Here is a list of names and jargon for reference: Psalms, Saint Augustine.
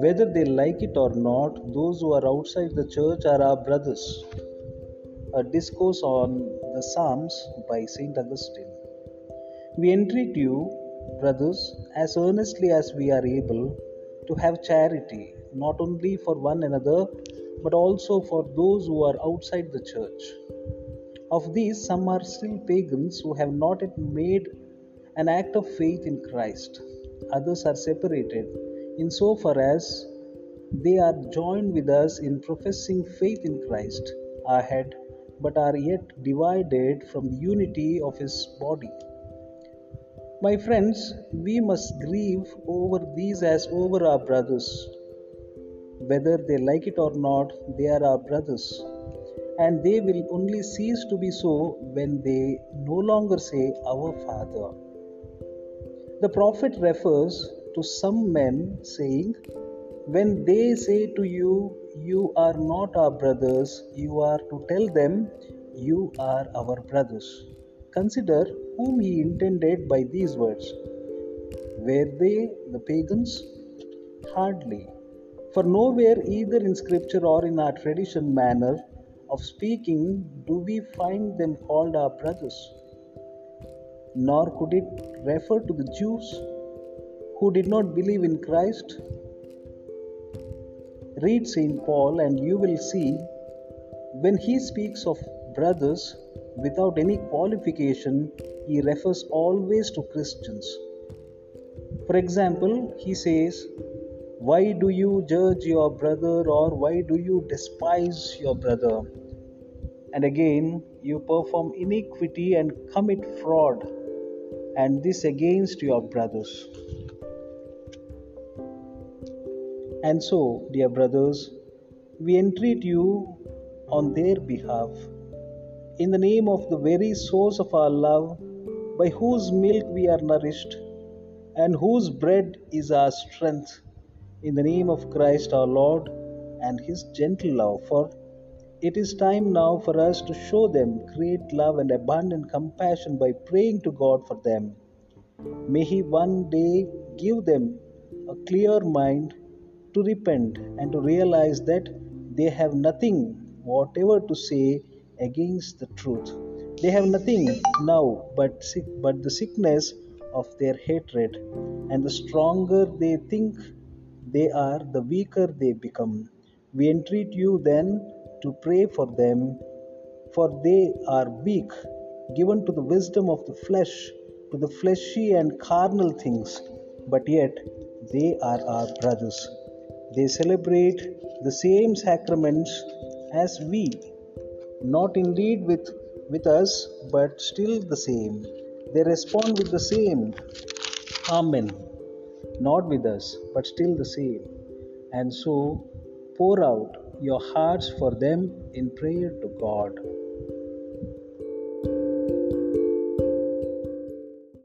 Whether they like it or not, those who are outside the church are our brothers. A discourse on the Psalms by Saint Augustine. We entreat you, brothers, as earnestly as we are able, to have charity, not only for one another, but also for those who are outside the church. Of these, some are still pagans who have not yet made an act of faith in Christ. Others are separated, insofar as they are joined with us in professing faith in Christ, our head, but are yet divided from the unity of His body. My friends, we must grieve over these as over our brothers. Whether they like it or not, they are our brothers, and they will only cease to be so when they no longer say, "Our Father." The prophet refers to some men saying, "When they say to you, 'You are not our brothers,' you are to tell them, 'You are our brothers.'" Consider whom he intended by these words. Were they the pagans? Hardly. For nowhere, either in scripture or in our tradition manner of speaking, do we find them called our brothers. Nor could it refer to the Jews who did not believe in Christ. Read St. Paul and you will see, when he speaks of brothers without any qualification, he refers always to Christians. For example, he says, "Why do you judge your brother?" or "Why do you despise your brother?" And again, "You perform iniquity and commit fraud, and this against your brothers." And so, dear brothers, we entreat you on their behalf, in the name of the very source of our love, by whose milk we are nourished, and whose bread is our strength, in the name of Christ our Lord and His gentle love, for it is time now for us to show them great love and abundant compassion by praying to God for them. May He one day give them a clear mind to repent and to realize that they have nothing whatever to say against the truth. They have nothing now but the sickness of their hatred, and the stronger they think they are, the weaker they become. We entreat you then to pray for them, for they are weak, given to the wisdom of the flesh, to the fleshy and carnal things, but yet they are our brothers. They celebrate the same sacraments as we, not indeed with us, but still the same. They respond with the same Amen. Not with us, but still the same. And so, pour out your hearts for them in prayer to God.